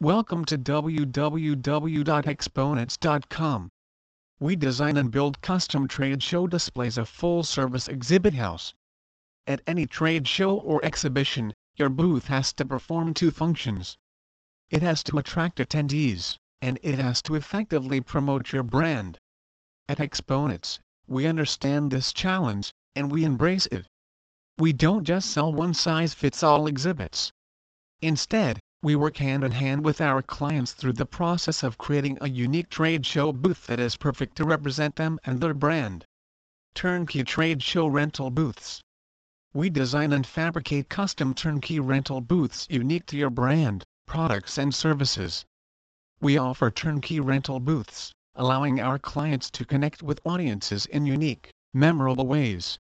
Welcome to www.exponents.com. We design and build custom trade show displays, a full-service exhibit house. At any trade show or exhibition, your booth has to perform two functions. It has to attract attendees, and it has to effectively promote your brand. At Exponents, we understand this challenge, and we embrace it. We don't just sell one-size-fits-all exhibits. Instead, we work hand-in-hand with our clients through the process of creating a unique trade show booth that is perfect to represent them and their brand. Turnkey trade show rental booths. We design and fabricate custom turnkey rental booths unique to your brand, products and services. We offer turnkey rental booths, allowing our clients to connect with audiences in unique, memorable ways.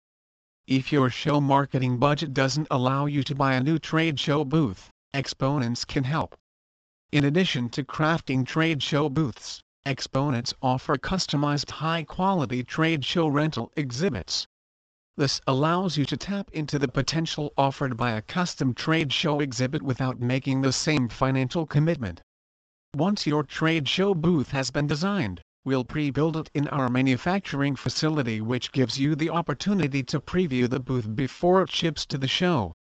If your show marketing budget doesn't allow you to buy a new trade show booth, Exponents can help. In addition to crafting trade show booths, Exponents offer customized high-quality trade show rental exhibits. This allows you to tap into the potential offered by a custom trade show exhibit without making the same financial commitment. Once your trade show booth has been designed, we'll pre-build it in our manufacturing facility, which gives you the opportunity to preview the booth before it ships to the show.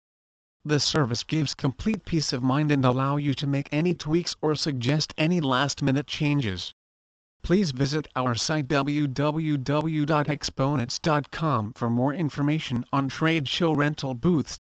This service gives complete peace of mind and allows you to make any tweaks or suggest any last-minute changes. Please visit our site www.exponents.com for more information on trade show rental booths.